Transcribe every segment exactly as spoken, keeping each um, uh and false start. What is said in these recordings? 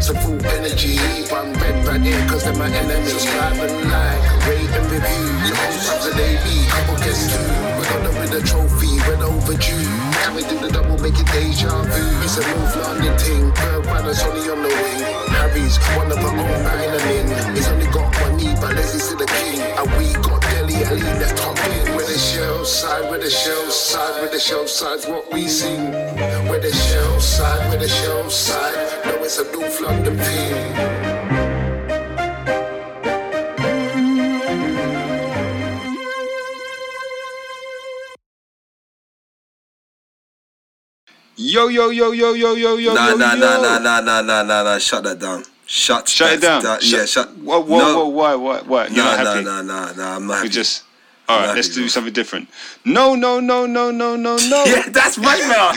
So full energy, I'm red right here cause they're my enemies. Drive and like, rate and review. Your own times and A B, couple guess who? We're gonna win a trophy, we're overdue. Can we do the double, make it deja vu? It's a North London ting, bird runners only on the wing. Harry's one of our own nine and in. He's only got one knee, but let's listen to the king. And we got Delhi Ali, that's top in. We're the Shelf Side, we're the Shelf Side, we're the Shelf Side's what we sing. We're the Shelf Side, we're the Shelf Side. No, it's a North London thing. Yo, yo, yo, yo, yo, yo, yo, nah, yo, nah, yo. Nah, nah, nah, nah, nah, nah, nah, shut that down. Shut, shut it down. down. Shut, yeah, shut. Whoa, whoa, no. whoa, why, why, why? You're nah, not happy? Nah, nah, nah, nah, I'm not happy. We just, all right, let's happy, do bro. something different. No, no, no, no, no, no, no. Yeah, that's right now.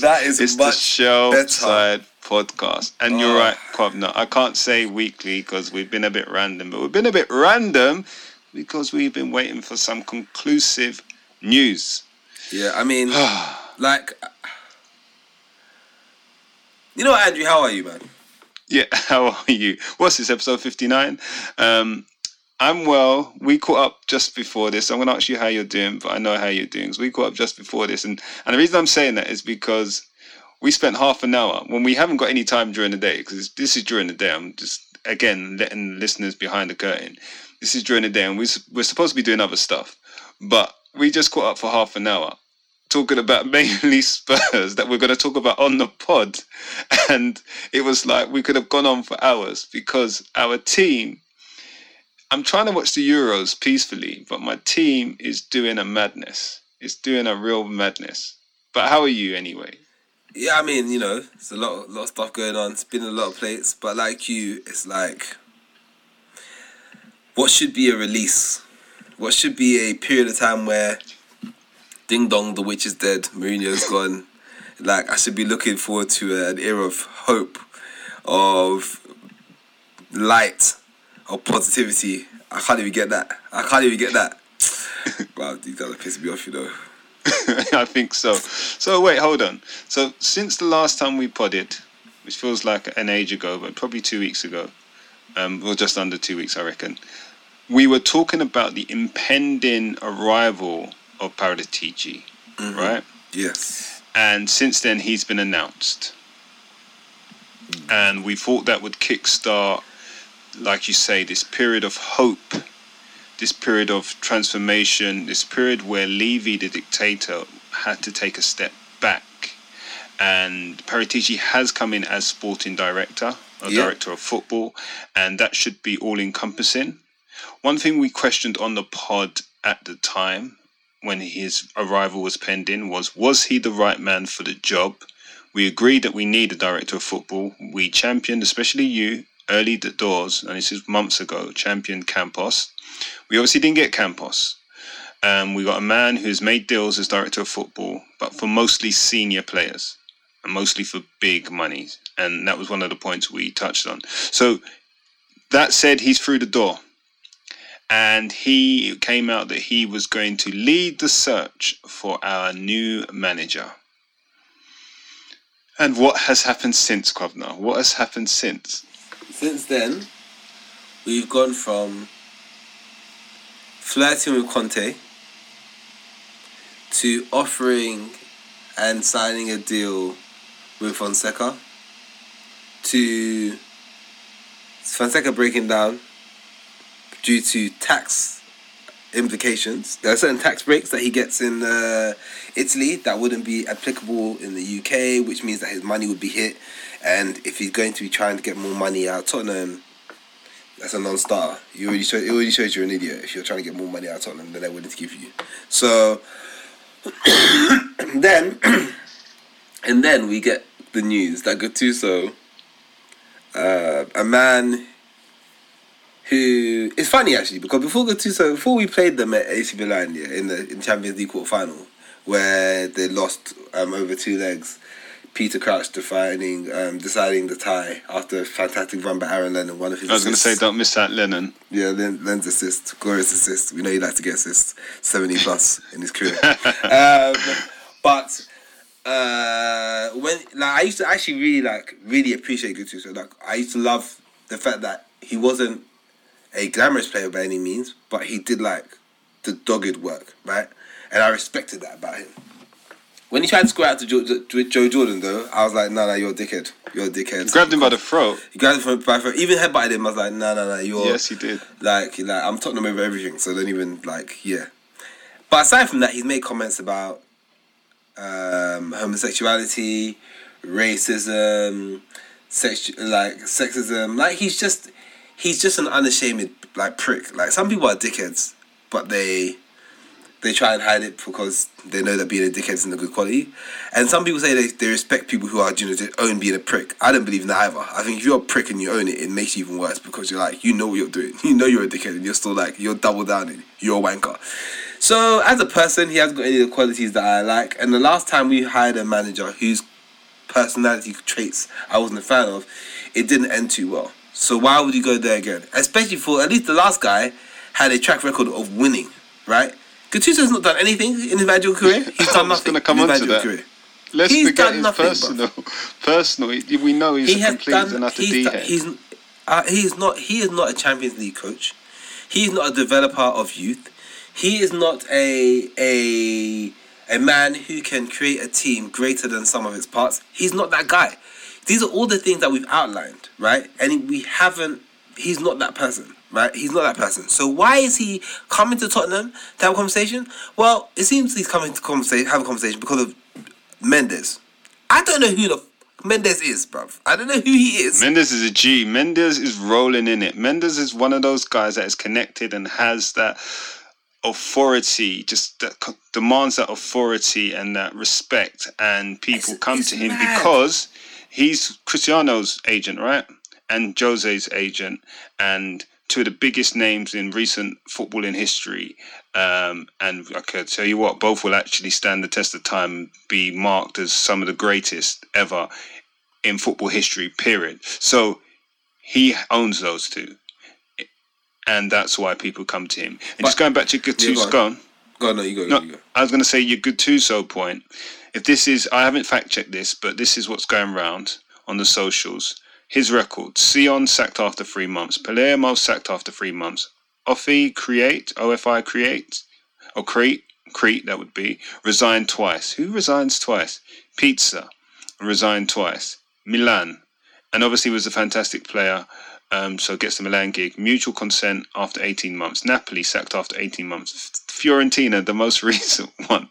That is it's much the Shelf better. Side Podcast. And oh. you're right, Kwabena. I can't say weekly because we've been a bit random, but we've been a bit random because we've been waiting for some conclusive news. Yeah, I mean, like, you know, Andrew, how are you, man? Yeah, how are you? What's this, episode fifty-nine? Um, I'm well. We caught up just before this. I'm going to ask you how you're doing, but I know how you're doing. So we caught up just before this. And, and the reason I'm saying that is because we spent half an hour when we haven't got any time during the day, because this is during the day. I'm just, again, letting listeners behind the curtain. This is during the day, and we, we're supposed to be doing other stuff. But we just caught up for half an hour talking about mainly Spurs that we're going to talk about on the pod. And it was like we could have gone on for hours because our team, I'm trying to watch the Euros peacefully, but my team is doing a madness. It's doing a real madness. But how are you anyway? Yeah, I mean, you know, it's a lot, lot of stuff going on. It's been a lot of plates. But like you, it's like what should be a release? What should be a period of time where ding dong, the witch is dead, Mourinho's gone. Like, I should be looking forward to an era of hope, of light, of positivity. I can't even get that. I can't even get that. Wow, these guys are pissing me off, you know. I think so. So, wait, hold on. So, since the last time we podded, which feels like an age ago, but probably two weeks ago, um, or just under two weeks, I reckon. We were talking about the impending arrival of Paratici, mm-hmm. right? Yes. And since then, he's been announced. Mm-hmm. And we thought that would kickstart, like you say, this period of hope, this period of transformation, this period where Levy, the dictator, had to take a step back. And Paratici has come in as sporting director, or yeah. director of football, and that should be all-encompassing. One thing we questioned on the pod at the time when his arrival was pending was, was he the right man for the job? We agreed that we need a director of football. We championed, especially you, early the doors, and this is months ago, championed Campos. We obviously didn't get Campos. Um, we got a man who's made deals as director of football, but for mostly senior players and mostly for big money. And that was one of the points we touched on. So that said, he's through the door. And he it came out that he was going to lead the search for our new manager. And what has happened since, Kwabena? What has happened since? Since then, we've gone from flirting with Conte to offering and signing a deal with Fonseca to Fonseca breaking down due to tax implications. There are certain tax breaks that he gets in uh, Italy that wouldn't be applicable in the U K, which means that his money would be hit. And if he's going to be trying to get more money out of Tottenham, that's a non-starter. You already show, it already shows you're an idiot if you're trying to get more money out of Tottenham than they're willing to give you. So then, and then we get the news that Gattuso, uh, a man. Who, it's funny actually because before Gattuso, before we played them at A C Milan yeah, in the in Champions League quarter final where they lost um, over two legs, Peter Crouch defining um, deciding the tie after a fantastic run by Aaron Lennon, one of his. I was going to say don't miss that Lennon. Yeah, Lennon's assist, glorious assist. We know you like to get assists, seventy plus in his career. um, but uh, when like I used to actually really like really appreciate Gattuso. Like I used to love the fact that he wasn't a glamorous player by any means, but he did like the dogged work, right? And I respected that about him. When he tried to score out to Joe, to Joe Jordan, though, I was like, no, nah, no, nah, you're a dickhead. You're a dickhead. You grabbed him by the throat. You grabbed him by the throat. Even headbutted him. I was like, no, no, no, you're... Yes, he did. Like, like, I'm Tottenham over everything, so don't even, like, yeah. But aside from that, he's made comments about um, homosexuality, racism, sex, like, sexism. Like, he's just... He's just an unashamed, like, prick. Like, some people are dickheads, but they... They try and hide it because they know that being a dickhead isn't a good quality. And some people say they, they respect people who are, you know, they own being a prick. I don't believe in that either. I think if you're a prick and you own it, it makes you even worse because you're like, you know what you're doing. You know you're a dickhead and you're still like, you're double downing. You're a wanker. So as a person, he hasn't got any of the qualities that I like. And the last time we hired a manager whose personality traits I wasn't a fan of, it didn't end too well. So why would you go there again? Especially for, at least the last guy had a track record of winning, right? Gattuso's not done anything in his gradual career. He's done nothing in his gradual career. Let's he's forget his nothing, personal. Bro. Personal, we know he's he a complete done, and utter D-head. He's, uh, he's not. He is not a Champions League coach. He is not a developer of youth. He is not a a a man who can create a team greater than some of its parts. He's not that guy. These are all the things that we've outlined, right? And we haven't. He's not that person. Right, he's not that person. So why is he coming to Tottenham to have a conversation? Well, it seems he's coming to conversa- have a conversation because of Mendes. I don't know who the f- Mendes is, bruv. I don't know who he is. Mendes is a G. Mendes is rolling in it. Mendes is one of those guys that is connected and has that authority, just that co- demands that authority and that respect. And people it's, come it's to him mad. Because he's Cristiano's agent, right? And Jose's agent, and two of the biggest names in recent footballing history. Um, and I could tell you what, both will actually stand the test of time and be marked as some of the greatest ever in football history, period. So he owns those two. And that's why people come to him. And but, just going back to Gattuso, yeah, go on. Go on, no, you go, no, you go. I was going to say your Gattuso point. If this is, I haven't fact-checked this, but this is what's going around on the socials. His record, Sion sacked after three months. Palermo sacked after three months. Ofi create, O F I create, or Crete, Crete that would be, resigned twice. Who resigns twice? Pizza, resigned twice. Milan, and obviously was a fantastic player, um, so gets the Milan gig. Mutual consent after eighteen months. Napoli sacked after eighteen months. Fiorentina, the most recent one,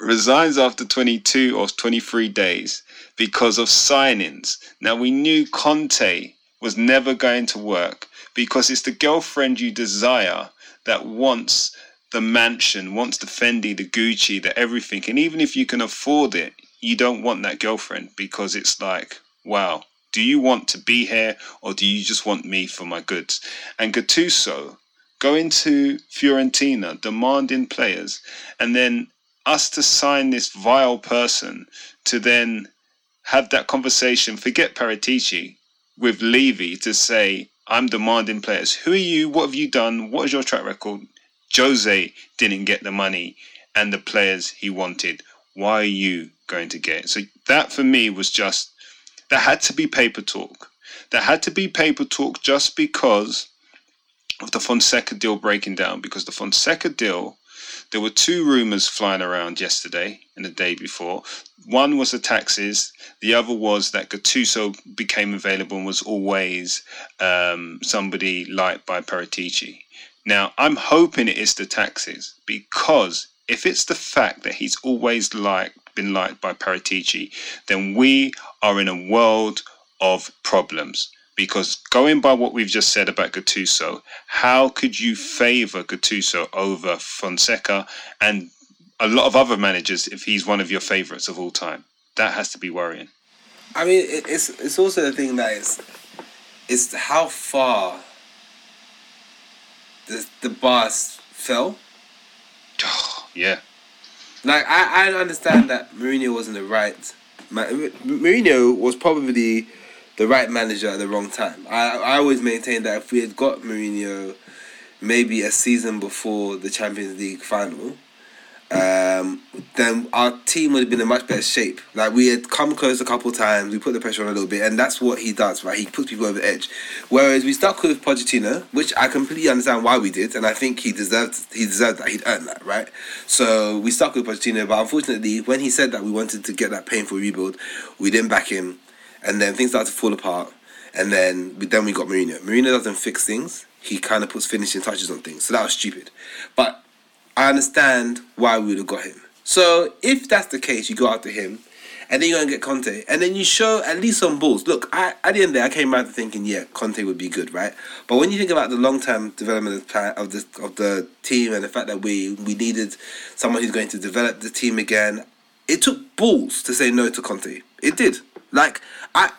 resigns after twenty-two or twenty-three days. Because of signings. Now, we knew Conte was never going to work because it's the girlfriend you desire that wants the mansion, wants the Fendi, the Gucci, the everything. And even if you can afford it, you don't want that girlfriend because it's like, wow, do you want to be here or do you just want me for my goods? And Gattuso going to Fiorentina, demanding players, and then us to sign this vile person to then have that conversation, forget Paratici, with Levy to say, I'm demanding players. Who are you? What have you done? What is your track record? Jose didn't get the money and the players he wanted. Why are you going to get it? So that for me was just, there had to be paper talk. There had to be paper talk just because of the Fonseca deal breaking down, because the Fonseca deal, there were two rumours flying around yesterday and the day before. One was the taxes. The other was that Gattuso became available and was always um, somebody liked by Paratici. Now, I'm hoping it is the taxes because if it's the fact that he's always liked, been liked by Paratici, then we are in a world of problems. Because going by what we've just said about Gattuso, how could you favour Gattuso over Fonseca and a lot of other managers if he's one of your favourites of all time? That has to be worrying. I mean, it's it's also the thing that is, it's how far the the bar fell. Yeah. Like, I, I understand that Mourinho wasn't the right... Mourinho was probably... the right manager at the wrong time. I, I always maintain that if we had got Mourinho maybe a season before the Champions League final, um, then our team would have been in much better shape. Like, we had come close a couple of times, we put the pressure on a little bit, and that's what he does, right? He puts people over the edge. Whereas we stuck with Pochettino, which I completely understand why we did, and I think he deserved he deserved that, he'd earned that, right? So we stuck with Pochettino, but unfortunately, when he said that we wanted to get that painful rebuild, we didn't back him, and then things started to fall apart, and then we, then we got Mourinho. Mourinho doesn't fix things, he kind of puts finishing touches on things, so that was stupid. But I understand why we would have got him. So if that's the case, you go after him, and then you go and get Conte, and then you show at least some balls. Look, I, at the end there, I came around to thinking, yeah, Conte would be good, right? But when you think about the long-term development of the of the team and the fact that we we needed someone who's going to develop the team again, it took balls to say no to Conte. It did. Like, I,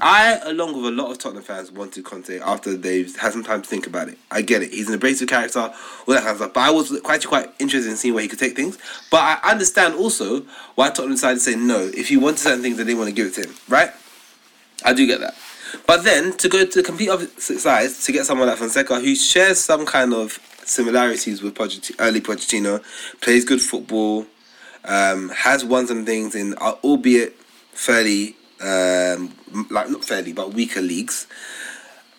I along with a lot of Tottenham fans, wanted Conte after they've had some time to think about it. I get it. He's an abrasive character, all that kind of stuff. But I was quite, quite interested in seeing where he could take things. But I understand also why Tottenham decided to say no. If he wanted certain things, they didn't want to give it to him, right? I do get that. But then, to go to the complete opposite sides, to get someone like Fonseca, who shares some kind of similarities with Pochettino, early Pochettino, plays good football, um, has won some things in, uh, albeit fairly... Um, like not fairly but weaker leagues,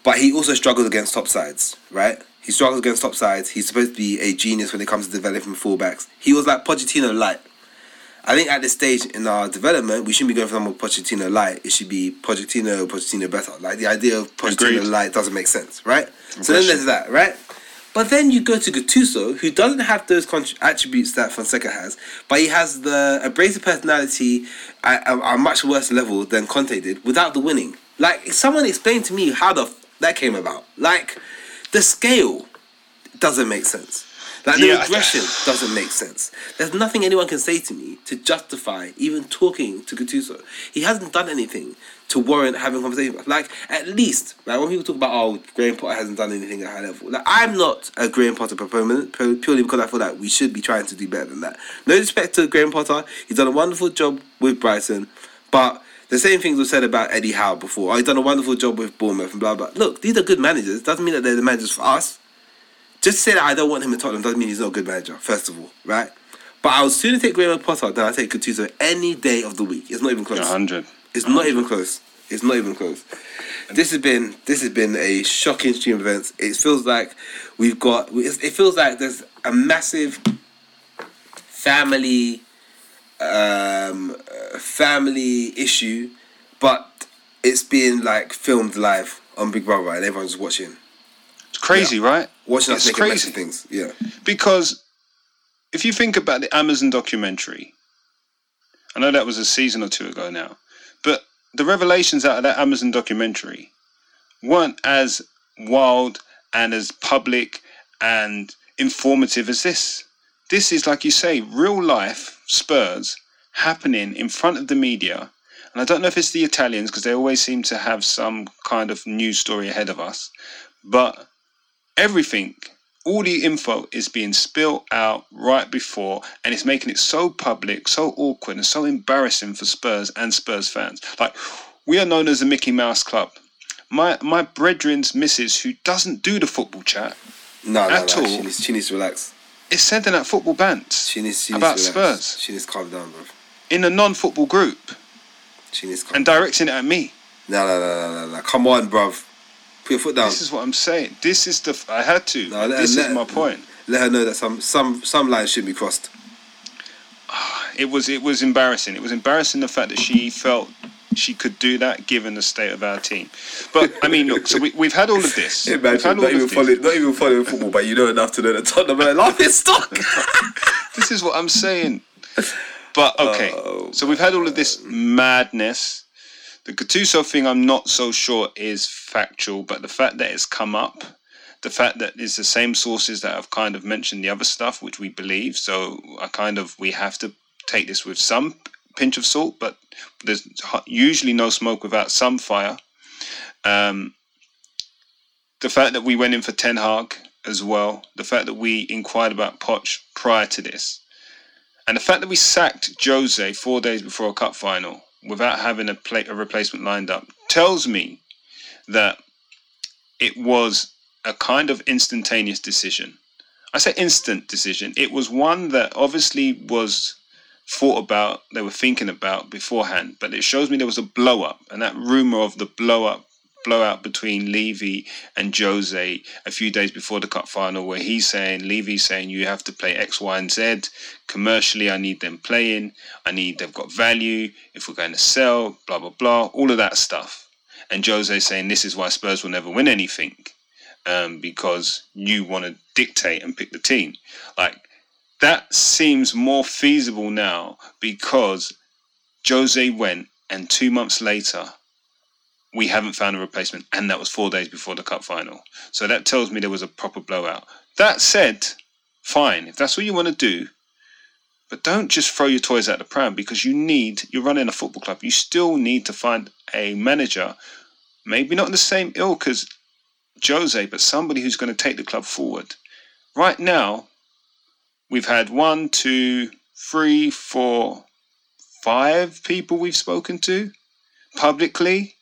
but he also struggles against top sides, right? He struggles against top sides. He's supposed to be a genius when it comes to developing fullbacks. He was like Pochettino light. I think at this stage in our development, we shouldn't be going for someone Pochettino light. It should be Pochettino, Pochettino better. Like, the idea of Pochettino Agreed. Light doesn't make sense, right? Impressive. So then there's that, right? But then you go to Gattuso, who doesn't have those attributes that Fonseca has, but he has the abrasive personality at a much worse level than Conte did without the winning. Like, someone explain to me how the f- that came about. Like, the scale doesn't make sense. Like, the yeah, regression doesn't make sense. There's nothing anyone can say to me to justify even talking to Gattuso. He hasn't done anything to warrant having a conversation. Like, at least, like, when people talk about, oh, Graham Potter hasn't done anything at a high level. Like, I'm not a Graham Potter proponent, purely because I feel like we should be trying to do better than that. No disrespect to Graham Potter. He's done a wonderful job with Brighton, but the same things were said about Eddie Howe before. Oh, he's done a wonderful job with Bournemouth and blah, blah. Look, these are good managers. Doesn't mean that they're the managers for us. Just to say that I don't want him in Tottenham doesn't mean he's not a good manager, first of all, right? But I would sooner take Graham Potter than I take Gattuso any day of the week. It's not even close. one hundred. It's one hundred. Not even close. It's not even close. This has been this has been a shocking stream of events. It feels like we've got... It feels like there's a massive family um, family issue, but it's being, like, filmed live on Big Brother and everyone's watching. It's crazy, yeah. Right? Watching us making messy things, yeah. Because if you think about the Amazon documentary, I know that was a season or two ago now, but the revelations out of that Amazon documentary weren't as wild and as public and informative as this. This is, like you say, real life Spurs happening in front of the media. And I don't know if it's the Italians, because they always seem to have some kind of news story ahead of us, but everything, all the info is being spilled out right before, and it's making it so public, so awkward, and so embarrassing for Spurs and Spurs fans. Like, we are known as the Mickey Mouse Club. My my brethren's missus, who doesn't do the football chat no, no, at no. all. She needs, she needs to relax. Is sending out football bants she needs, she needs about to Spurs. She needs to calm down, bro. In a non-football group. She needs to calm and directing down. It at me. No, no, no, no, no, no. Come on, bruv. Put your foot down. This is what I'm saying. This is the... F- I had to. No, let, this let, is my point. Let her know that some some, some lines should be crossed. It was it was embarrassing. It was embarrassing, the fact that she felt she could do that given the state of our team. But, I mean, look, so we, we've had all of this. Imagine, we've had all not, of even this. Follow, not even following football, but you know enough to know that Tottenham are laughing stock. This is what I'm saying. But, okay. Oh, so we've had all of this madness. The Gattuso thing, I'm not so sure is factual, but the fact that it's come up, the fact that it's the same sources that have kind of mentioned the other stuff, which we believe, so I kind of, we have to take this with some pinch of salt, but there's usually no smoke without some fire. Um, the fact that we went in for Ten Hag as well, the fact that we inquired about Poch prior to this, and the fact that we sacked Jose four days before a cup final, without having a, play, a replacement lined up, tells me that it was a kind of instantaneous decision I say instant decision. It was one that obviously was thought about, they were thinking about beforehand, but it shows me there was a blow-up, and that rumour of the blow-up, blowout between Levy and Jose a few days before the cup final, where he's saying, Levy's saying, you have to play X, Y, and Z. Commercially, I need them playing. I need, they've got value. If we're going to sell, blah, blah, blah, all of that stuff. And Jose saying, this is why Spurs will never win anything. Um, because you want to dictate and pick the team. Like, that seems more feasible now because Jose went, and two months later, we haven't found a replacement, and that was four days before the cup final. So that tells me there was a proper blowout. That said, fine, if that's what you want to do, but don't just throw your toys out the pram, because you need, you're running a football club, you still need to find a manager, maybe not in the same ilk as Jose, but somebody who's going to take the club forward. Right now, we've had one, two, three, four, five people we've spoken to publicly,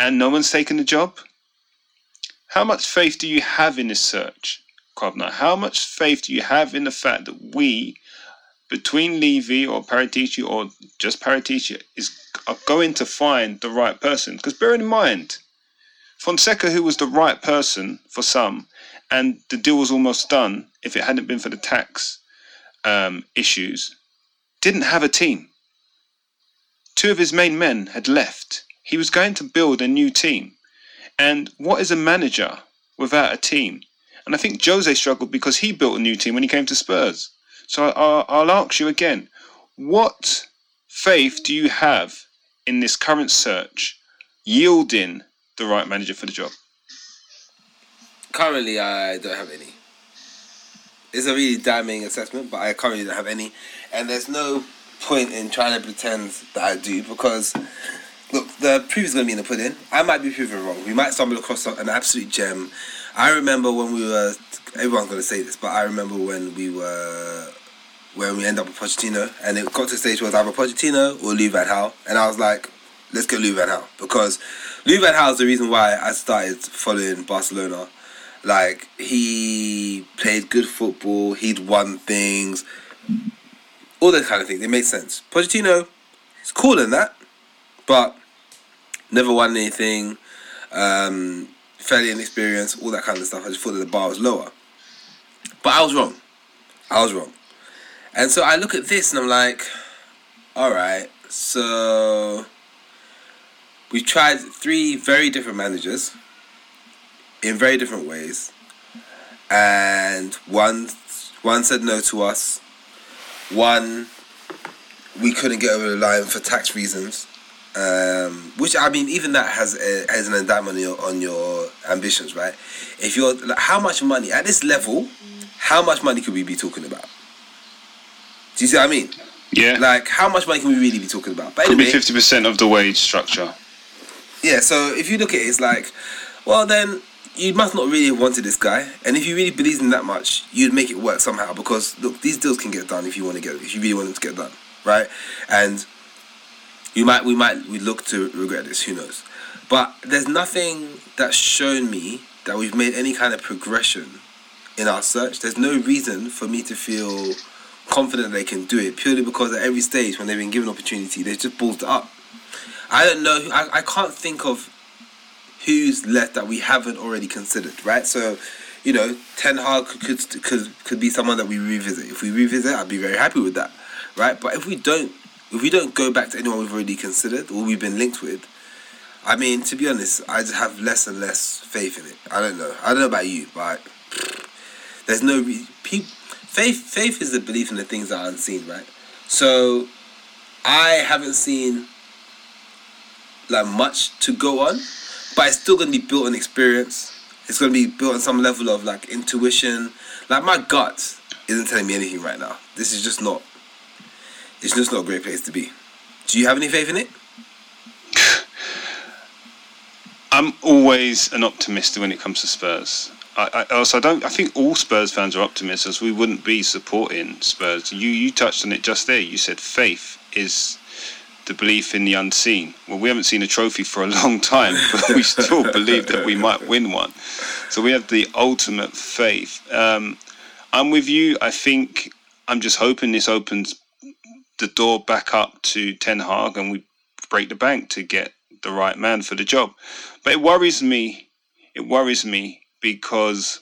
and no one's taken the job. How much faith do you have in this search, Kwabena? How much faith do you have in the fact that we, between Levy or Paratici or just Paratici, is are going to find the right person? Because bear in mind, Fonseca, who was the right person for some, and the deal was almost done if it hadn't been for the tax um, issues, didn't have a team. Two of his main men had left. He was going to build a new team. And what is a manager without a team? And I think Jose struggled because he built a new team when he came to Spurs. So I'll, I'll ask you again, what faith do you have in this current search yielding the right manager for the job? Currently, I don't have any. It's a really damning assessment, but I currently don't have any. And there's no point in trying to pretend that I do, because look, the proof is going to be in the pudding. I might be proven wrong. We might stumble across an absolute gem. I remember when we were, everyone's going to say this, but I remember when we were, when we ended up with Pochettino, and it got to the stage where it was either Pochettino or Lou Van Gaal, and I was like, let's get Lou Van Gaal, because Lou Van Gaal is the reason why I started following Barcelona. Like, he played good football, he'd won things, all those kind of things. It made sense. Pochettino, it's cool in that, but never won anything, um, fairly inexperienced, all that kind of stuff. I just thought that the bar was lower. But I was wrong. I was wrong. And so I look at this and I'm like, all right, so we tried three very different managers in very different ways. And one, one said no to us. One, we couldn't get over the line for tax reasons. Um, which, I mean, even that has a, has an indictment on your, on your ambitions, right? If you're, like, how much money, at this level, how much money could we be talking about? Do you see what I mean? Yeah. Like, how much money can we really be talking about? But anyway, could be fifty percent of the wage structure. Yeah, so if you look at it, it's like, well then, you must not really have wanted this guy, and if you really believed in that much, you'd make it work somehow, because, look, these deals can get done if you want to get, if you really want them to get done, right? And You might, we might, we look to regret this, who knows. But there's nothing that's shown me that we've made any kind of progression in our search. There's no reason for me to feel confident they can do it, purely because at every stage, when they've been given opportunity, they've just ballsed it up. I don't know, I, I can't think of who's left that we haven't already considered, right? So, you know, Ten Hag could, could, could, could be someone that we revisit. If we revisit, I'd be very happy with that, right? But if we don't, If we don't go back to anyone we've already considered or we've been linked with, I mean, to be honest, I just have less and less faith in it. I don't know. I don't know about you, but there's no re- pe- faith. Faith is the belief in the things that are unseen, right? So I haven't seen like much to go on, but it's still going to be built on experience. It's going to be built on some level of like intuition. Like, my gut isn't telling me anything right now. This is just not. It's just not a great place to be. Do you have any faith in it? I'm always an optimist when it comes to Spurs. I, I also I don't. I think all Spurs fans are optimists, as we wouldn't be supporting Spurs. You you touched on it just there. You said faith is the belief in the unseen. Well, we haven't seen a trophy for a long time, but we still believe that we might win one. So we have the ultimate faith. Um, I'm with you. I think I'm just hoping this opens the door back up to Ten Hag and we break the bank to get the right man for the job. But it worries me. It worries me because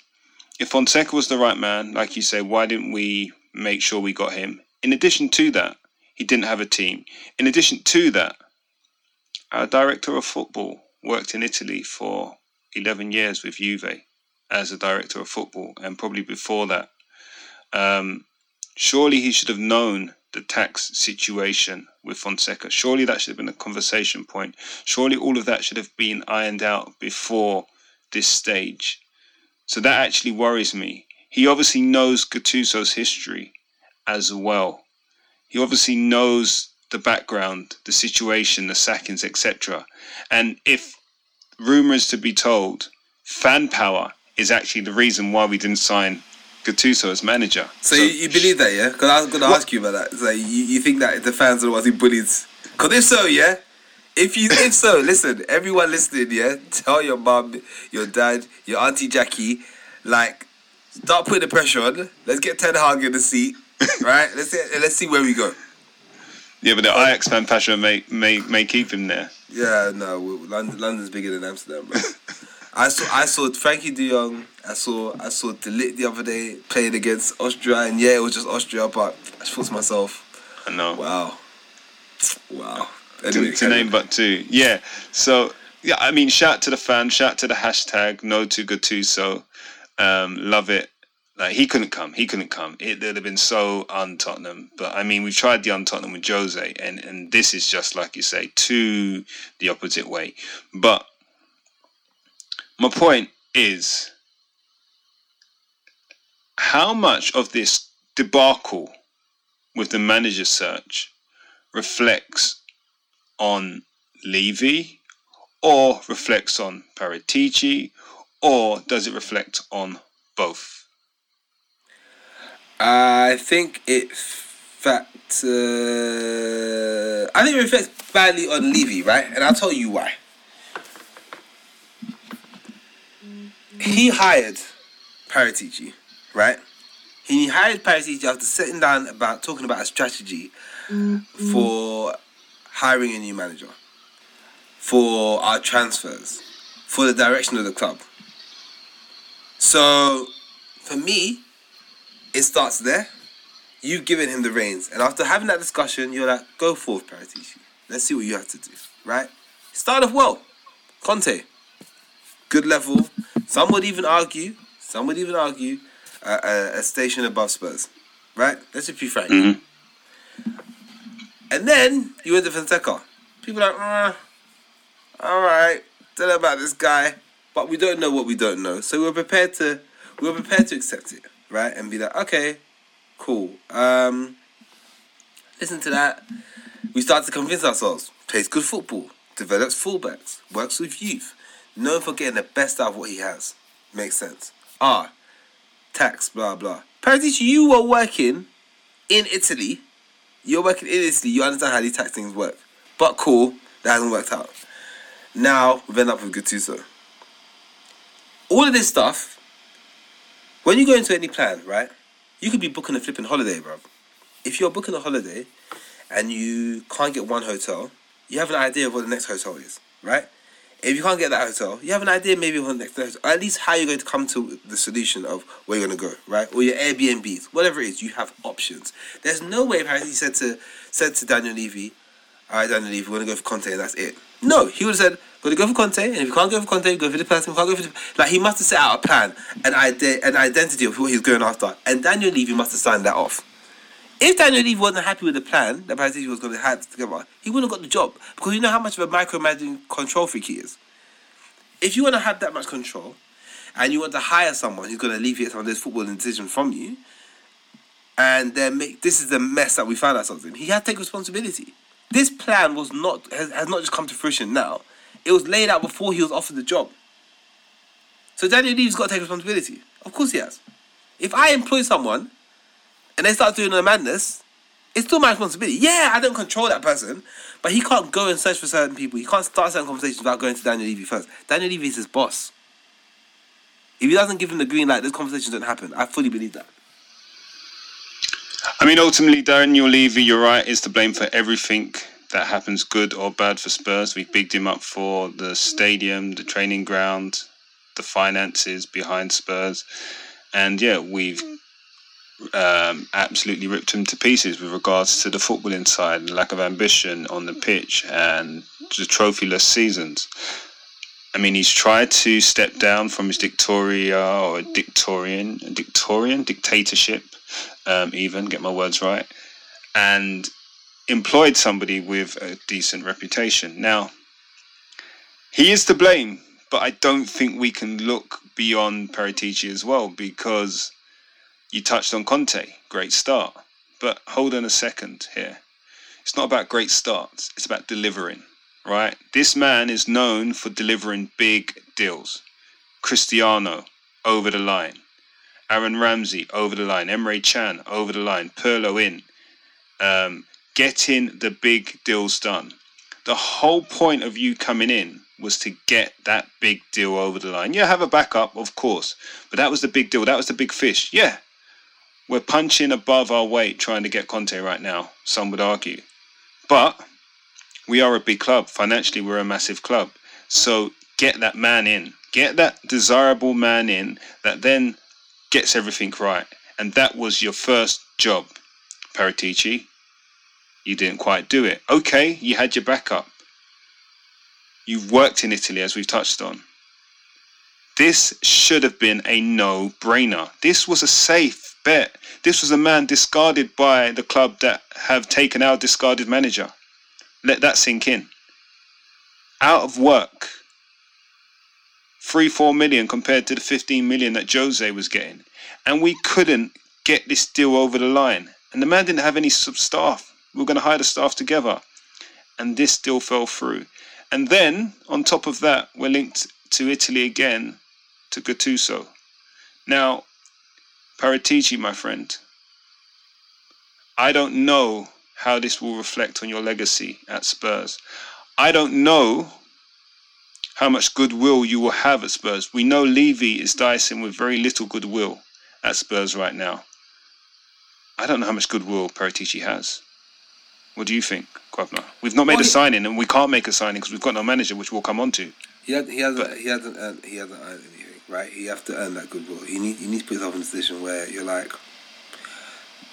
if Fonseca was the right man, like you say, why didn't we make sure we got him? In addition to that, he didn't have a team. In addition to that, our director of football worked in Italy for eleven years with Juve as a director of football, and probably before that. Um, surely he should have known the tax situation with Fonseca. Surely that should have been a conversation point. Surely all of that should have been ironed out before this stage. So that actually worries me. He obviously knows Gattuso's history as well. He obviously knows the background, the situation, the sackings, et cetera. And if rumour is to be told, fan power is actually the reason why we didn't sign Gattuso as manager. So, so you, you believe that, yeah? Because I was going to ask you about that. So you, you think that the fans are the ones who bullies? Because if so, yeah? If you if so, listen, everyone listening, yeah? Tell your mum, your dad, your auntie Jackie, like, start putting the pressure on. Let's get Ten Hag in the seat, right? Let's see, let's see where we go. Yeah, but the um, Ajax fan passion may, may may keep him there. Yeah, no, London, London's bigger than Amsterdam, bro. I saw I saw Frankie de Jong. I saw I saw De Ligt the other day playing against Austria, and yeah, it was just Austria, but I just thought to myself, I know. Wow, wow. Anyway, to, to name but two, yeah. So yeah, I mean, shout to the fans, shout to the hashtag No to Gattuso, um, love it. Like he couldn't come, he couldn't come. It would have been so un-Tottenham. But I mean, we've tried the un-Tottenham with Jose, and and this is just like you say, to the opposite way. But my point is, how much of this debacle with the manager search reflects on Levy, or reflects on Paratici, or does it reflect on both? I think it fact. Uh, I think it reflects badly on Levy, right? And I'll tell you why. He hired Paratici, right? He hired Paratici after sitting down about talking about a strategy mm-hmm. for hiring a new manager, for our transfers, for the direction of the club. So, for me, it starts there. You've given him the reins, and after having that discussion, you're like, "Go forth, Paratici. Let's see what you have to do." Right? Start off well, Conte. Good level. Some would even argue, some would even argue, uh, a, a station above Spurs, right? Let's just be frank. Mm-hmm. And then you went to Fonseca. People are like, mm, all right, tell them about this guy, but we don't know what we don't know, so we're prepared to, we're prepared to accept it, right? And be like, okay, cool. Um, listen to that. We start to convince ourselves. Plays good football. Develops fullbacks. Works with youth. Known for getting the best out of what he has. Makes sense. Ah, tax, blah, blah. Paratici, you were working in Italy. You're working in Italy. You understand how these tax things work. But cool, that hasn't worked out. Now, we've ended up with Gattuso. All of this stuff, when you go into any plan, right, you could be booking a flipping holiday, bro. If you're booking a holiday and you can't get one hotel, you have an idea of what the next hotel is, right? If you can't get that hotel, you have an idea maybe of the next hotel, or at least how you're going to come to the solution of where you're going to go, right? Or your Airbnbs, whatever it is, you have options. There's no way Paratici said to said to Daniel Levy, all right, Daniel Levy, we're going to go for Conte and that's it. No, he would have said, we're going to go for Conte, and if you can't go for Conte, go for the person who can't go for the... Like, he must have set out a plan, an, ide- an identity of what he's going after, and Daniel Levy must have signed that off. If Daniel Levy wasn't happy with the plan that Paratici was going to have together, he wouldn't have got the job. Because you know how much of a micromanaging control freak he is. If you want to have that much control, and you want to hire someone who's going to alleviate some of those footballing decisions from you, and then make, this is the mess that we found ourselves in, he had to take responsibility. This plan was not has, has not just come to fruition now. It was laid out before he was offered the job. So Daniel Levy's got to take responsibility. Of course he has. If I employ someone and they start doing the madness, it's still my responsibility. Yeah, I don't control that person, but he can't go and search for certain people. He can't start certain conversations without going to Daniel Levy first. Daniel Levy is his boss. If he doesn't give him the green light, those conversations don't happen. I fully believe that. I mean, ultimately, Daniel Levy, you're right, is to blame for everything that happens, good or bad, for Spurs. We bigged him up for the stadium, the training ground, the finances behind Spurs. And yeah, we've um, absolutely ripped him to pieces with regards to the footballing side, the lack of ambition on the pitch and the trophyless seasons. I mean, he's tried to step down from his dictatorial or dictatorian, dictatorian, dictatorship, um, even, get my words right, and employed somebody with a decent reputation. Now, he is to blame, but I don't think we can look beyond Paratici as well, because you touched on Conte, great start. But hold on a second here. It's not about great starts, it's about delivering. Right, this man is known for delivering big deals. Cristiano, over the line. Aaron Ramsey, over the line. Emre Can, over the line. Pirlo in. Um, getting the big deals done. The whole point of you coming in was to get that big deal over the line. Yeah, have a backup, of course. But that was the big deal. That was the big fish. Yeah, we're punching above our weight trying to get Conte right now, some would argue. But we are a big club. Financially, we're a massive club. So get that man in. Get that desirable man in that then gets everything right. And that was your first job, Paratici. You didn't quite do it. Okay, you had your backup. You've worked in Italy, as we've touched on. This should have been a no-brainer. This was a safe bet. This was a man discarded by the club that have taken our discarded manager. Let that sink in. Out of work. Three, four million compared to the fifteen million that Jose was getting. And we couldn't get this deal over the line. And the man didn't have any sub-staff. We were going to hire the staff together. And this deal fell through. And then, on top of that, we're linked to Italy again, to Gattuso. Now, Paratici, my friend, I don't know how this will reflect on your legacy at Spurs. I don't know how much goodwill you will have at Spurs. We know Levy is dicing with very little goodwill at Spurs right now. I don't know how much goodwill Paratici has. What do you think, Kwabena? We've not made well, a he... signing, and we can't make a signing because we've got no manager, which we'll come on to. He, had, he, hasn't, but, he, hasn't earned, he hasn't earned anything, right? He has to earn that goodwill. You need, you need to put yourself in a position where you're like,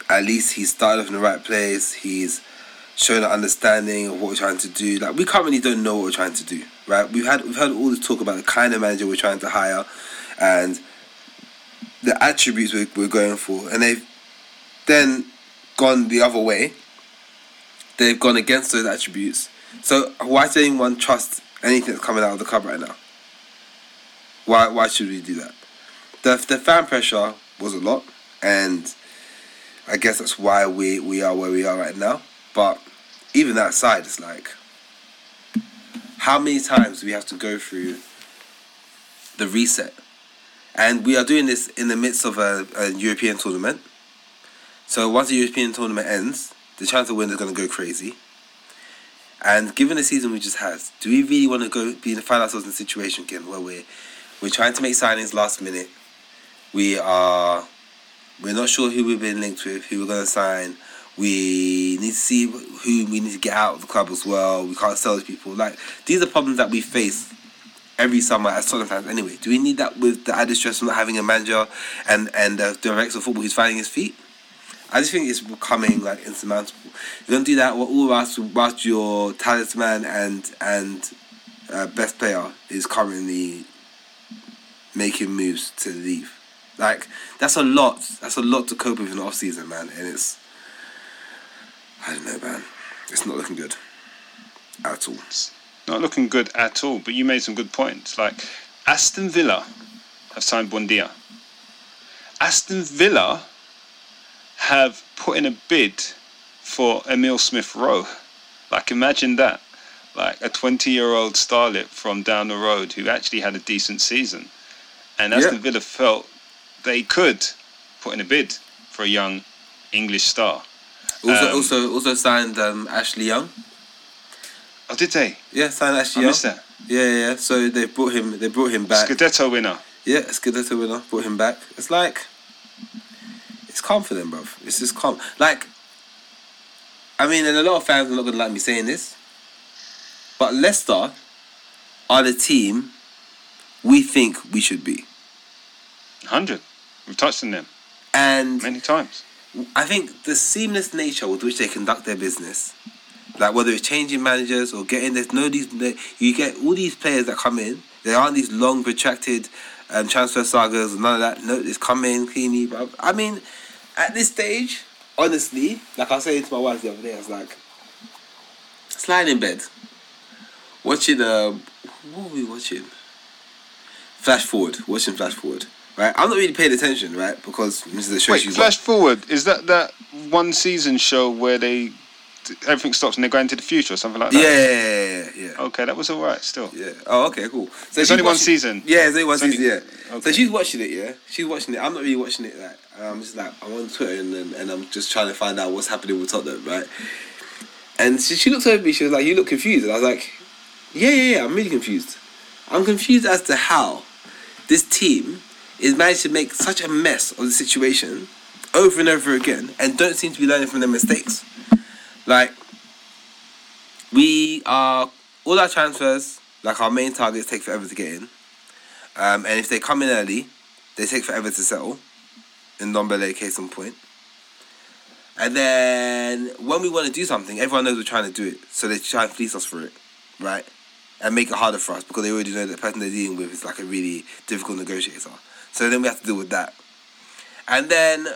at least he's started off in the right place. He's shown an understanding of what we're trying to do. Like, we currently don't know what we're trying to do, right? We've had we've heard all this talk about the kind of manager we're trying to hire, and the attributes we're, we're going for. And they've then gone the other way. They've gone against those attributes. So why should anyone trust anything that's coming out of the club right now? Why why should we do that? The the fan pressure was a lot, and I guess that's why we, we are where we are right now. But even that side, it's like, how many times do we have to go through the reset? And we are doing this in the midst of a, a European tournament. So once the European tournament ends, the chance of winning is going to go crazy. And given the season we just had, do we really want to go be find ourselves in a situation again where we're, we're trying to make signings last minute? We are... We're not sure who we've been linked with, who we're going to sign. We need to see who we need to get out of the club as well. We can't sell these people. Like, these are problems that we face every summer as Tottenham fans anyway. Do we need that with the added stress of not having a manager and, and a director of football who's finding his feet? I just think it's becoming, like, insurmountable. You don't do that whilst, whilst your talisman and, and uh, best player is currently making moves to leave. Like, that's a lot. That's a lot to cope with in the off-season, man. And it's... I don't know, man. It's not looking good. At all. It's not looking good at all. But you made some good points. Like, Aston Villa have signed Buendia. Aston Villa have put in a bid for Emile Smith-Rowe. Like, imagine that. Like, a twenty-year-old starlet from down the road who actually had a decent season. And Aston yeah. Villa felt they could put in a bid for a young English star. Also, um, also, also signed um, Ashley Young. Oh, did they? Yeah, signed Ashley I Young. I missed that. Yeah, yeah, yeah. So they brought him. They brought him back. Scudetto winner. Yeah, Scudetto winner. Brought him back. It's like, it's just calm for them, bro. It's just calm. Like, I mean, and a lot of fans are not going to like me saying this, but Leicester are the team we think we should be. one hundred. We've touched on them. And many times. I think the seamless nature with which they conduct their business, like whether it's changing managers or getting, there's no these, you get all these players that come in, there aren't these long protracted um, transfer sagas or none of that. No, it's come in, cleanly. But I mean, at this stage, honestly, like I was saying to my wife the other day, I was like, it's lying in bed, watching, uh, what were we watching? Flash Forward, watching Flash Forward. Right, I'm not really paying attention, right? Because this is a show. Wait, Flash Forward, is that that one season show where they everything stops and they're going to the future or something like that? Yeah, yeah, yeah. yeah. Okay, that was all right still. Yeah. Oh, okay, cool. So it's only one season. Yeah, it's only one season. Yeah. Okay. So she's watching it. Yeah, she's watching it. I'm not really watching it. Like, I'm just like I'm on Twitter and and I'm just trying to find out what's happening with Tottenham, right? And she, she looked over me. She was like, "You look confused," and I was like, "Yeah, yeah, yeah. I'm really confused. I'm confused as to how this team is managed to make such a mess of the situation over and over again and don't seem to be learning from their mistakes." Like, we are, all our transfers, like our main targets, take forever to get in. Um, and if they come in early, they take forever to settle. In Ndombele case on point. And then when we want to do something, everyone knows we're trying to do it. So they try and fleece us for it, right? And make it harder for us because they already know that the person they're dealing with is like a really difficult negotiator. So then we have to deal with that. And then,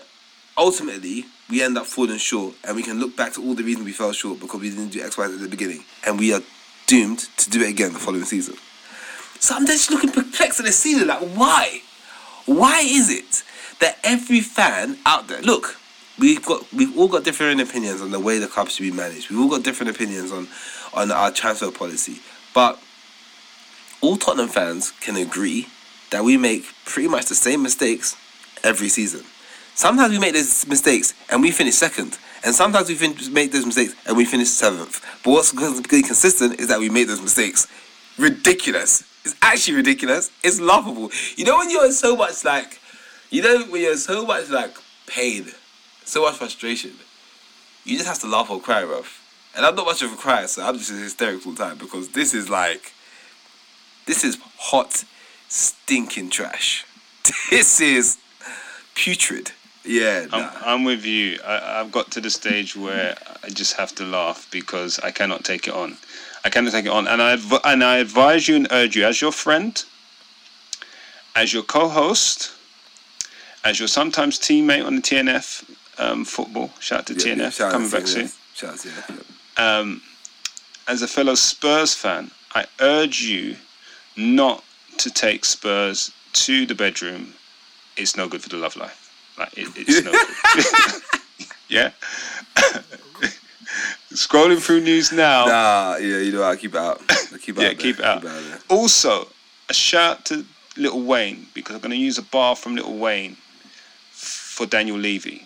ultimately, we end up falling short and we can look back to all the reasons we fell short because we didn't do X, Y, Z at the beginning. And we are doomed to do it again the following season. So I'm just looking perplexed at this season, like, why? Why is it that every fan out there... Look, we've got we've all got different opinions on the way the club should be managed. We've all got different opinions on, on our transfer policy. But all Tottenham fans can agree that we make pretty much the same mistakes every season. Sometimes we make those mistakes and we finish second. And sometimes we fin- make those mistakes and we finish seventh. But what's really consistent is that we make those mistakes. Ridiculous. It's actually ridiculous. It's laughable. You know when you're in so much like, you know when you're in so much like pain, so much frustration, you just have to laugh or cry, bro. And I'm not much of a crier, so I'm just hysterical all the time because this is like, this is hot stinking trash. This is putrid. Yeah, nah. I'm, I'm with you. I, I've got to the stage where I just have to laugh because I cannot take it on. I cannot take it on, and I and I advise you and urge you, as your friend, as your co-host, as your sometimes teammate on the T N F um, football. Shout out to yeah, T N F yeah, shout coming to back T N F. Soon. Shout out to T N F. Yeah. Um, as a fellow Spurs fan, I urge you not to take Spurs to the bedroom. It's no good for the love life. Like it, it's no good. Yeah. Scrolling through news now. Nah, yeah, you know, I keep it out. I keep it yeah, out keep it out. Keep it out also, a shout to Lil Wayne because I'm going to use a bar from Lil Wayne for Daniel Levy,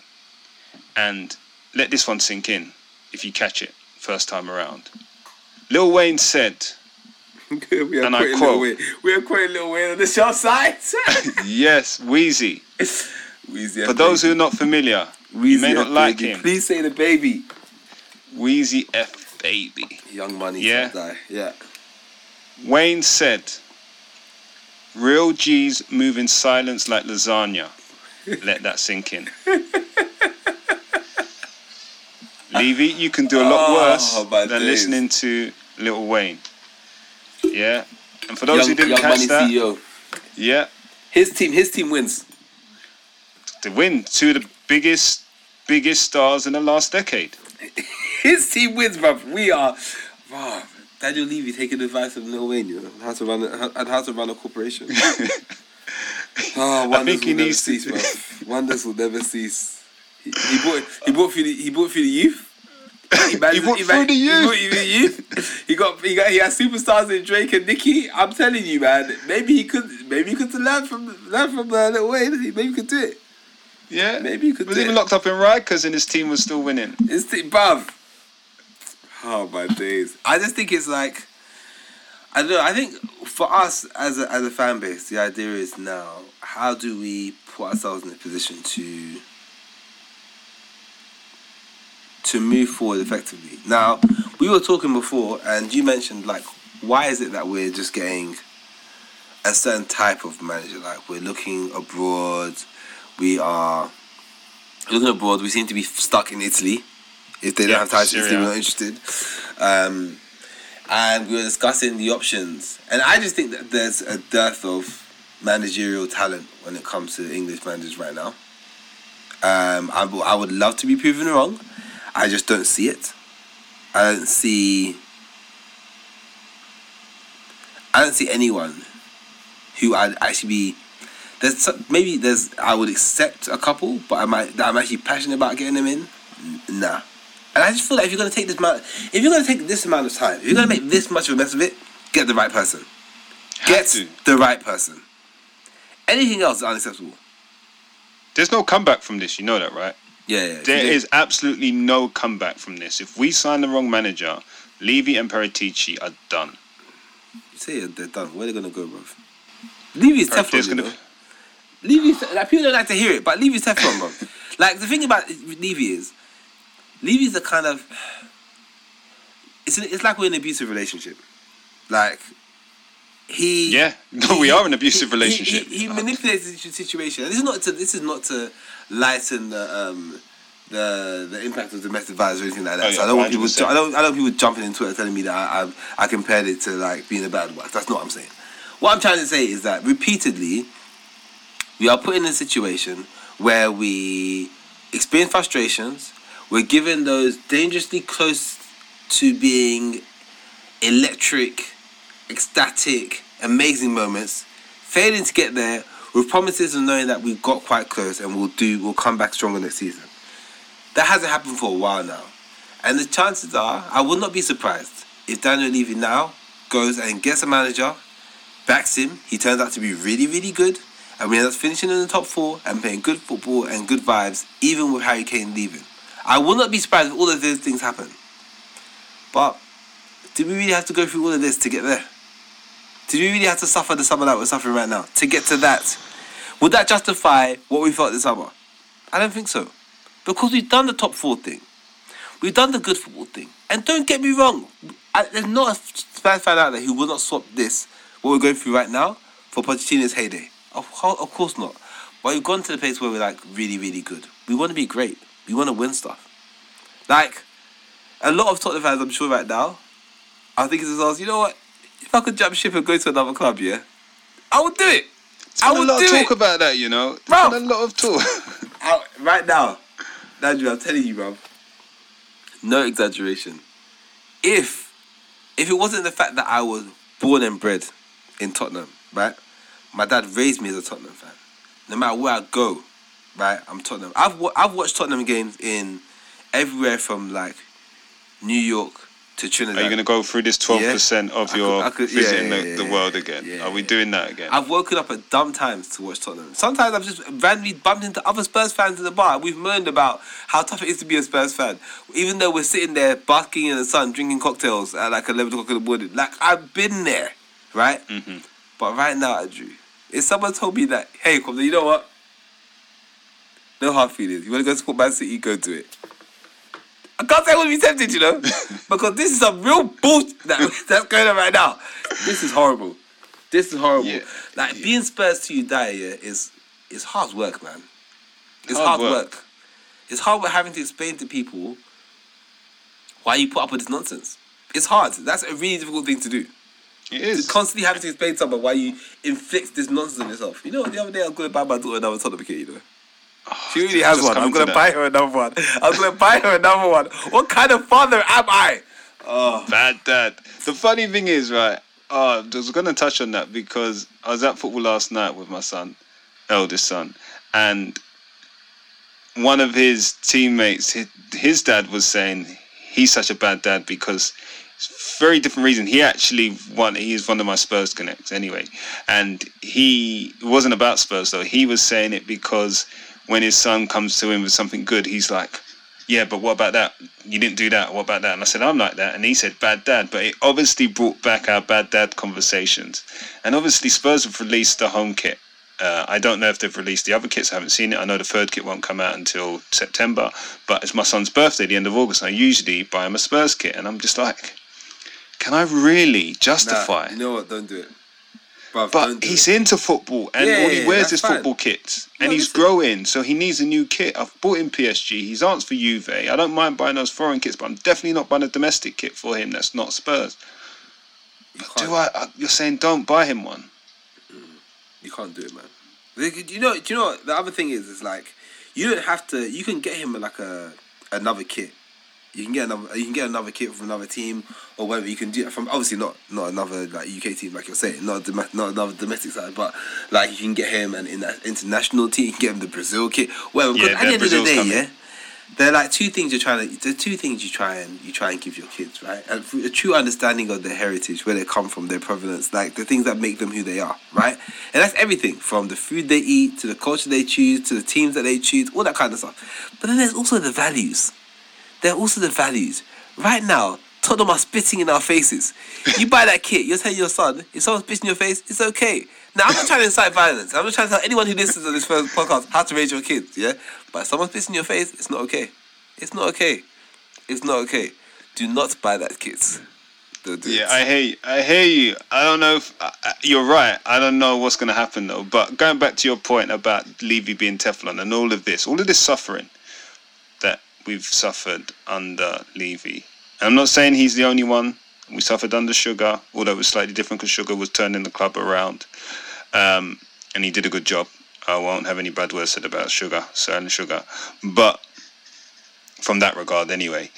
and let this one sink in if you catch it first time around. Lil Wayne said. We are and I quote, Lil we are quoting Lil Wayne on the Shelf Side. Yes, Wheezy. Wheezy. For those baby. who are not familiar, Wheezy you may not F like baby. him. Please say the baby. Wheezy F baby. Young Money. Yeah. Die. Yeah. Wayne said, "Real G's move in silence like lasagna." Let that sink in. Levy, you can do a lot oh, worse than days. listening to Lil Wayne. Yeah, and for those young, who didn't catch that, C E O. yeah, his team, his team wins. They win two of the biggest, biggest stars in the last decade. His team wins, bruv. We are, bruv. Daniel Levy taking advice from Lil Wayne, you know, how to run, a, and how to run a corporation. Oh, wonders I think he will needs never to... cease, bruv. Wonders will never cease. He, he bought, he bought through the, he bought through the youth. He, managed, he, bought he, managed, he bought through the youth. He got, he got, he had superstars in Drake and Nicki. I'm telling you, man. Maybe he could, maybe he could learn from, learn from uh, Lil Wayne. Maybe he could do it. Yeah, maybe he could. He was do even it. locked up in Rikers, and his team was still winning. His team, bruv. Oh my days! I just think it's like, I don't know. I think for us as a, as a fan base, the idea is now: how do we put ourselves in a position to to move forward effectively. Now, we were talking before, and you mentioned, like, why is it that we're just getting a certain type of manager? Like, we're looking abroad, we are looking abroad, we seem to be stuck in Italy. If they yeah, don't have ties to Italy, we're not interested. Um, and we were discussing the options. And I just think that there's a dearth of managerial talent when it comes to English managers right now. Um, I, I would love to be proven wrong. I just don't see it. I don't see... I don't see anyone who I'd actually be... There's Maybe there's... I would accept a couple, but I might, that I'm actually passionate about getting them in. Nah. And I just feel like if you're going to take this amount... If you're going to take this amount of time, if you're going to make this much of a mess of it, get the right person. Get the right person. Anything else is unacceptable. There's no comeback from this, you know that, right? Yeah, yeah. There is absolutely no comeback from this. If we sign the wrong manager, Levy and Paratici are done. You say they're done. Where are they going to go, bro? Levy's Teflon, gonna... bro. Levy's... Like, people don't like to hear it, but Levy's Teflon, bro. Like, the thing about Levy is... Levy's the kind of... It's an, it's like we're in an abusive relationship. Like... He yeah no he, we are an abusive he, relationship. He, he, he manipulates the situation. This is not to this is not to lighten the um, the the impact of domestic violence or anything like that. Oh, yeah, so I don't one hundred percent. want people ju- I don't I don't want people jumping into it telling me that I, I I compared it to like being a bad wife. That's not what I'm saying. What I'm trying to say is that repeatedly we are put in a situation where we experience frustrations. We're given those dangerously close to being electric, ecstatic, amazing moments, failing to get there with promises of knowing that we got quite close and we'll do, we'll come back stronger next season. That hasn't happened for a while now, and the chances are, I would not be surprised if Daniel Levy now goes and gets a manager, backs him, he turns out to be really, really good, and we end up finishing in the top four and playing good football and good vibes, even with Harry Kane leaving. I will not be surprised if all of those things happen. But did we really have to go through all of this to get there? Did we really have to suffer the summer that we're suffering right now to get to that? Would that justify what we felt this summer? I don't think so. Because we've done the top four thing. We've done the good football thing. And don't get me wrong, I, there's not a fan fan out there who will not swap this, what we're going through right now, for Pochettino's heyday. Of, of course not. But we've gone to the place where we're like really, really good. We want to be great. We want to win stuff. Like, a lot of Tottenham fans, I'm sure right now, I think it's themselves, you know what? If I could jump ship and go to another club, yeah, I would do it. There's I would do it. A lot of talk it. about that, you know. There's been a lot of talk. I, right now, Andrew, I'm telling you, bro. No exaggeration. If, if it wasn't the fact that I was born and bred in Tottenham, right? My dad raised me as a Tottenham fan. No matter where I go, right, I'm Tottenham. I've I've watched Tottenham games in everywhere from like New York. To Trinidad. Are you going to go through this twelve percent yeah. of your I could, I could, visiting yeah, yeah, the, yeah, the world again? Yeah, yeah. Are we doing that again? I've woken up at dumb times to watch Tottenham. Sometimes I've just randomly bumped into other Spurs fans in the bar. We've moaned about how tough it is to be a Spurs fan. Even though we're sitting there basking in the sun, drinking cocktails at like eleven o'clock in the morning. Like, I've been there, right? Mm-hmm. But right now, Andrew, if someone told me that, hey, you know what? No hard feelings. You want to go support Man City? Go do it. I can't say I wouldn't be tempted, you know? Because this is some real bullshit that, that's going on right now. This is horrible. This is horrible. Yeah. Like, yeah. being Spurs till you die, yeah, is, is hard work, man. It's hard, hard work. work. It's hard work having to explain to people why you put up with this nonsense. It's hard. That's a really difficult thing to do. It is. To constantly having to explain to someone why you inflict this nonsense on yourself. You know, the other day I was going to buy my daughter another Tottenham kit, you know? She really has one. I'm going to buy her another one. I'm going to buy her another one. What kind of father am I? Oh. Bad dad. The funny thing is, right, uh, I was going to touch on that because I was at football last night with my son, eldest son, and one of his teammates, his dad was saying he's such a bad dad because it's very different reason. He actually won. He's one of my Spurs connects anyway. And he it wasn't about Spurs, though. He was saying it because... when his son comes to him with something good, he's like, yeah, but what about that? You didn't do that. What about that? And I said, I'm like that. And he said, bad dad. But it obviously brought back our bad dad conversations. And obviously Spurs have released the home kit Uh, I don't know if they've released the other kits. I haven't seen it. I know the third kit won't come out until September, but it's my son's birthday, the end of August, and I usually buy him a Spurs kit, and I'm just like, can I really justify? Nah, you know what? Don't do it. Bruv, but do he's it. into football, and yeah, all he yeah, wears is fine. football kits, and no, he's growing, so he needs a new kit. I've bought him P S G. He's asked for Juve. I don't mind buying those foreign kits, but I'm definitely not buying a domestic kit for him that's not Spurs. You but do I, I? You're saying don't buy him one. You can't do it, man. You know, do you know what? The other thing is, is like, you don't have to. You can get him like a another kit. You can get another. You can get another kit from another team or whatever. You can do it from obviously not, not another like U K team like you're saying, not a, not another domestic side, but like you can get him an in, international team. You can get him the Brazil kit. Well, yeah, at the end Brazil's of the day, coming. yeah, they're like two things you're trying to. There are two things you try and you try and give your kids, right? And a true understanding of their heritage, where they come from, their provenance, like the things that make them who they are, right? And that's everything from the food they eat to the culture they choose to the teams that they choose, all that kind of stuff. But then there's also the values. They're also the values. Right now, Tottenham are spitting in our faces. You buy that kit, you're telling your son, if someone's spitting in your face, it's okay. Now, I'm not trying to incite violence. I'm not trying to tell anyone who listens to this first podcast how to raise your kids, yeah? But if someone spits in your face, it's not okay. It's not okay. It's not okay. Do not buy that kit. Don't do yeah, it. I hear you. I hear you. I don't know if... I, I, you're right. I don't know what's going to happen, though. But going back to your point about Levy being Teflon and all of this, all of this suffering... we've suffered under Levy. And I'm not saying he's the only one. We suffered under Sugar, although it was slightly different because Sugar was turning the club around. Um, and he did a good job. I won't have any bad words said about Sugar, certainly Sugar. But from that regard anyway,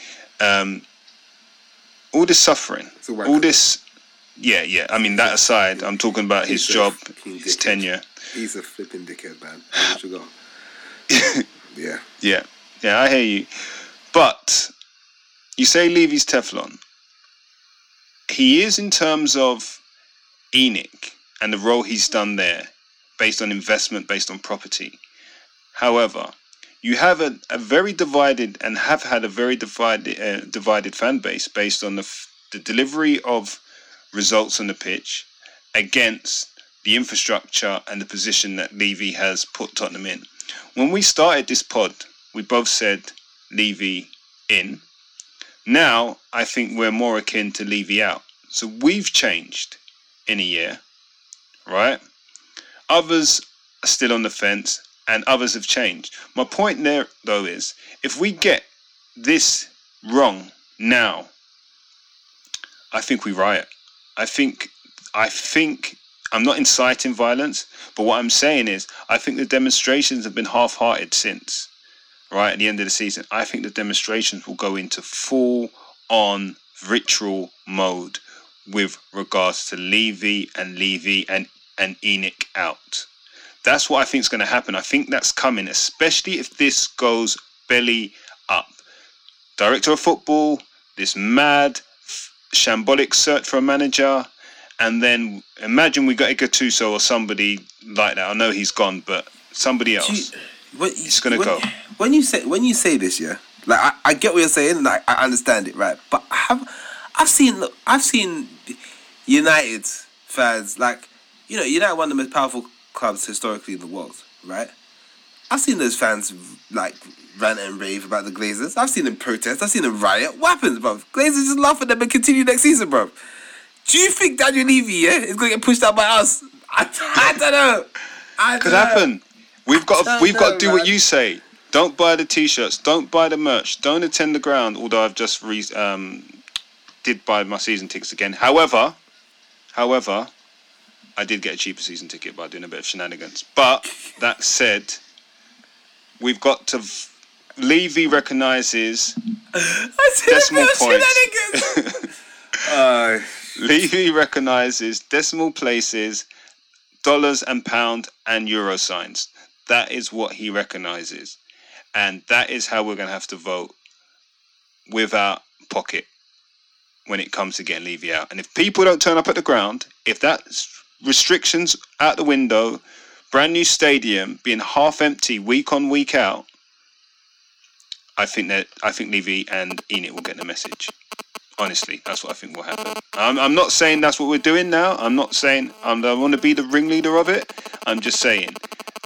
um, all this suffering, all this... Yeah, yeah. I mean, that aside, I'm talking about his job, his tenure. He's a flipping dickhead, man. Sugar. Yeah. Yeah. Yeah, I hear you. But you say Levy's Teflon. He is in terms of Enoch and the role he's done there, based on investment, based on property. However, you have a, a very divided and have had a very divided uh, divided fan base based on the, f- the delivery of results on the pitch against the infrastructure and the position that Levy has put Tottenham in. When we started this pod, we both said Levy in. Now, I think we're more akin to Levy out. So we've changed in a year, right? Others are still on the fence and others have changed. My point there, though, is if we get this wrong now, I think we riot. I think, I think, I'm not inciting violence, but what I'm saying is I think the demonstrations have been half-hearted since. Right at the end of the season, I think the demonstrations will go into full-on ritual mode with regards to Levy and Levy and, and Enoch out. That's what I think is going to happen. I think that's coming, especially if this goes belly up. Director of football, this mad, shambolic search for a manager, and then imagine we got a Gattuso or somebody like that. I know he's gone, but somebody else. Gee, what, it's going to go. When you say when you say this, yeah, like I, I get what you're saying, like I understand it, right? But I have I've seen look, I've seen United fans, like, you know, United one of the most powerful clubs historically in the world, right? I've seen those fans like rant and rave about the Glazers. I've seen them protest. I've seen them riot. What happens, bro? Glazers just laugh at them and continue next season, bro. Do you think Daniel Levy, yeah, is going to get pushed out by us? I, I don't know. I Could don't happen. Know. We've got to, we've know, got to do man. what you say. Don't buy the T-shirts. Don't buy the merch. Don't attend the ground. Although I've just re- um, did buy my season tickets again. However, however, I did get a cheaper season ticket by doing a bit of shenanigans. But that said, we've got to. V- Levy recognises decimal points. uh, Levy recognises decimal places, dollars and pound and euro signs. That is what he recognises. And that is how we're going to have to vote with our pocket when it comes to getting Levy out. And if people don't turn up at the ground, if that restriction's out the window, brand new stadium being half empty week on, week out, I think that I think Levy and Enoch will get the message. Honestly, that's what I think will happen. I'm, I'm not saying that's what we're doing now. I'm not saying I'm, I want to be the ringleader of it. I'm just saying,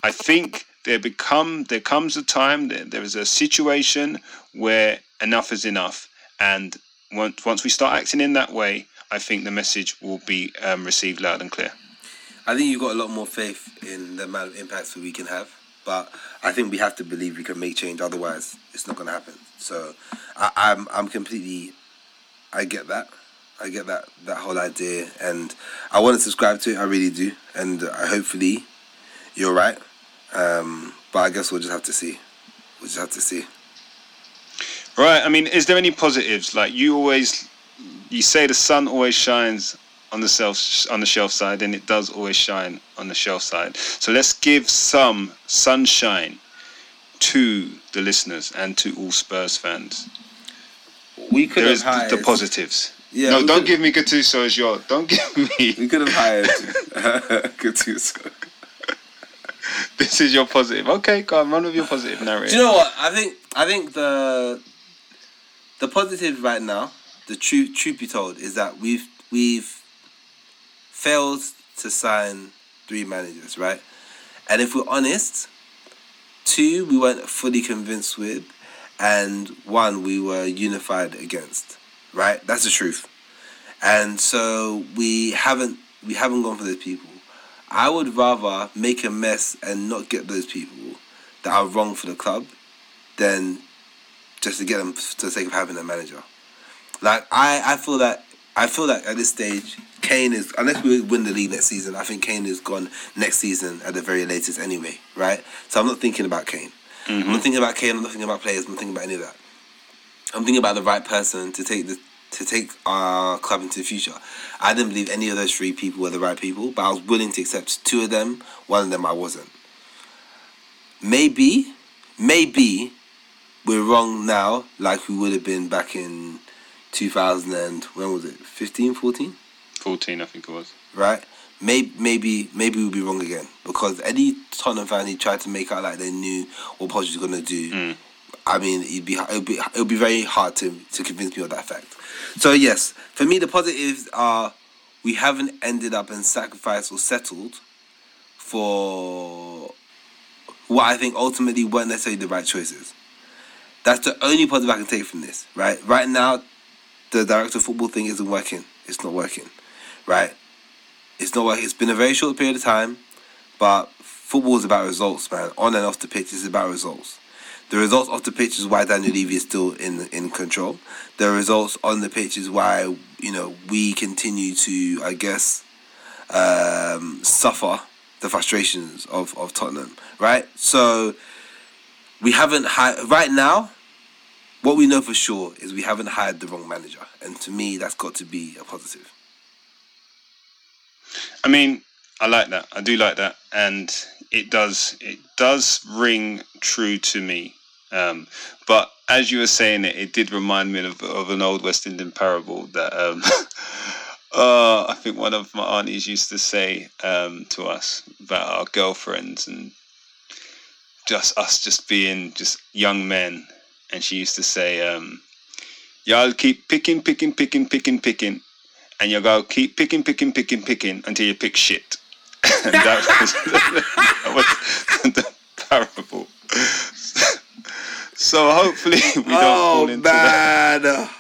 I think there become there comes a time that there is a situation where enough is enough, and once once we start acting in that way, I think the message will be um, received loud and clear. I think you've got a lot more faith in the amount of impacts that we can have, but I think we have to believe we can make change. Otherwise, it's not going to happen. So I, I'm I'm completely. I get that. I get that, that whole idea. And I want to subscribe to it. I really do. And uh, hopefully you're right. Um, but I guess we'll just have to see. We'll just have to see. Right. I mean, is there any positives? Like you always, you say the sun always shines on the shelf, on the shelf side, and it does always shine on the shelf side. So let's give some sunshine to the listeners and to all Spurs fans. We could there have hired the positives. Yeah, no, don't could... give me Gattuso as your. Don't give me. We could have hired Gattuso. This is your positive. Okay, go on, run with your positive narrative. Do you know what? I think I think the the positive right now, the truth truth be told, is that we've we've failed to sign three managers, right? And if we're honest, two we weren't fully convinced with. And one we were unified against, right? That's the truth. And so we haven't we haven't gone for those people. I would rather make a mess and not get those people that are wrong for the club than just to get them for the sake of having a manager. Like I, I feel that I feel that at this stage, Kane is, unless we win the league next season, I think Kane is gone next season at the very latest anyway, right? So I'm not thinking about Kane. Mm-hmm. I'm not thinking about Kane, I'm not thinking about players, I'm not thinking about any of that. I'm thinking about the right person to take the to take our club into the future. I didn't believe any of those three people were the right people, but I was willing to accept two of them, one of them I wasn't. Maybe, maybe we're wrong now, like we would have been back in two thousand and, when was it, fifteen, fourteen? fourteen, I think it was. Right? Maybe maybe maybe we'll be wrong again, because any Tottenham fan who tried to make out like they knew what Poch was gonna do, mm. I mean, it'd be it'd be it'd be very hard to to convince me of that fact. So yes, for me the positives are we haven't ended up and sacrificed or settled for what I think ultimately weren't necessarily the right choices. That's the only positive I can take from this. Right, right now, the director of football thing isn't working. It's not working. Right. It's not like it's been a very short period of time, but football is about results, man. On and off the pitch, it's about results. The results off the pitch is why Daniel Levy is still in in control. The results on the pitch is why, you know, we continue to, I guess, um, suffer the frustrations of, of Tottenham, right? So we haven't hi- right now. What we know for sure is we haven't hired the wrong manager, and to me, that's got to be a positive. I mean, I like that. I do like that, and it does it does ring true to me. Um, but as you were saying it, it did remind me of, of an old West Indian parable that um, uh, I think one of my aunties used to say um, to us about our girlfriends and just us just being just young men. And she used to say, um, "Y'all keep picking, picking, picking, picking, picking." And you'll go, keep picking, picking, picking, picking until you pick shit. And that was, that was the parable. So hopefully we don't oh, fall into man. that.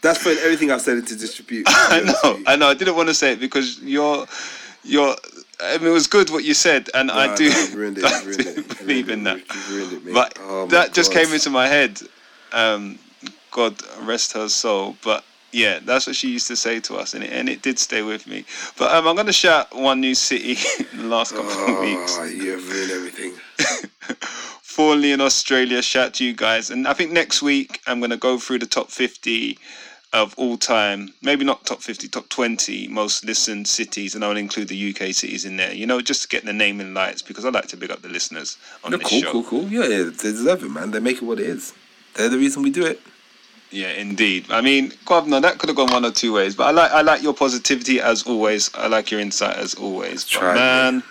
That's putting everything I've said into distribute. I know, I know. I didn't want to say it because you're, you're, I mean, it was good what you said. And no, I do, no, I've ruined it, I ruined do it. believe in that. It, but oh, that just God. came into my head. Um, God rest her soul. But yeah, that's what she used to say to us, and it, and it did stay with me. But um, I'm going to shout one new city in the last couple oh, of weeks. Oh, you've ruined everything. Formerly in Australia, shout to you guys. And I think next week I'm going to go through the top fifty of all time. Maybe not top fifty, top twenty most listened cities, and I'll include the U K cities in there. You know, just to get the name in lights, because I like to big up the listeners on no, this cool, show. Cool, cool, cool. Yeah, yeah, they deserve it, man. They make it what it is. They're the reason we do it. Yeah, indeed. I mean, Kwabena, that could have gone one or two ways, but I like I like your positivity as always. I like your insight as always. But Try man,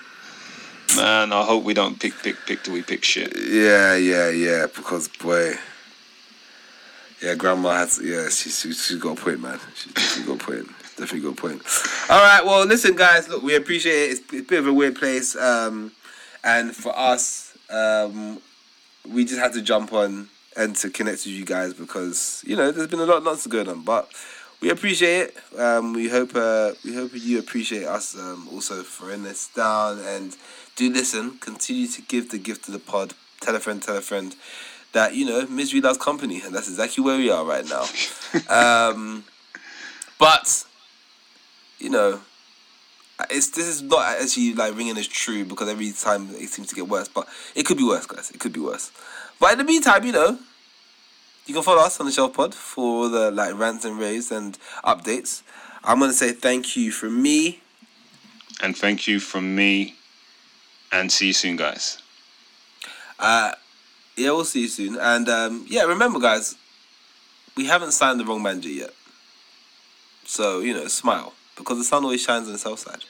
it. man, I hope we don't pick, pick, pick till we pick shit. Yeah, yeah, yeah. Because boy, Yeah, grandma has. Yeah, she's she's got a point, man. She's definitely got a point. Definitely got a point. All right. Well, listen, guys. Look, we appreciate it. It's a bit of a weird place, um, and for us, um, we just had to jump on and to connect with you guys because you know there's been a lot, lots going on, but. We appreciate it. Um, we hope uh, we hope you appreciate us um, also for in this down. And do listen. Continue to give the gift of the pod. Tell a friend, tell a friend that, you know, misery loves company. And that's exactly where we are right now. um, but, you know, it's this is not actually like ringing as true because every time it seems to get worse. But it could be worse, guys. It could be worse. But in the meantime, you know, you can follow us on the Shelf Pod for the like rants and raves and updates. I'm going to say thank you from me. And thank you from me. And see you soon, guys. Uh, yeah, we'll see you soon. And um, yeah, remember, guys, we haven't signed the wrong manager yet. So, you know, smile. Because the sun always shines on the south side.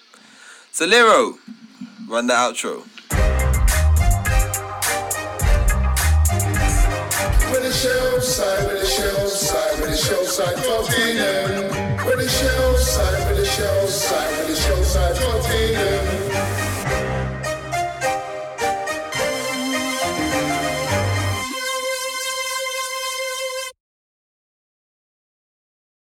So, Lero, run the outro. Shelf side, with the shelf side, with the shelf side, fourteen. With the shelf side, with the shelf side, with the shelf side, fourteen.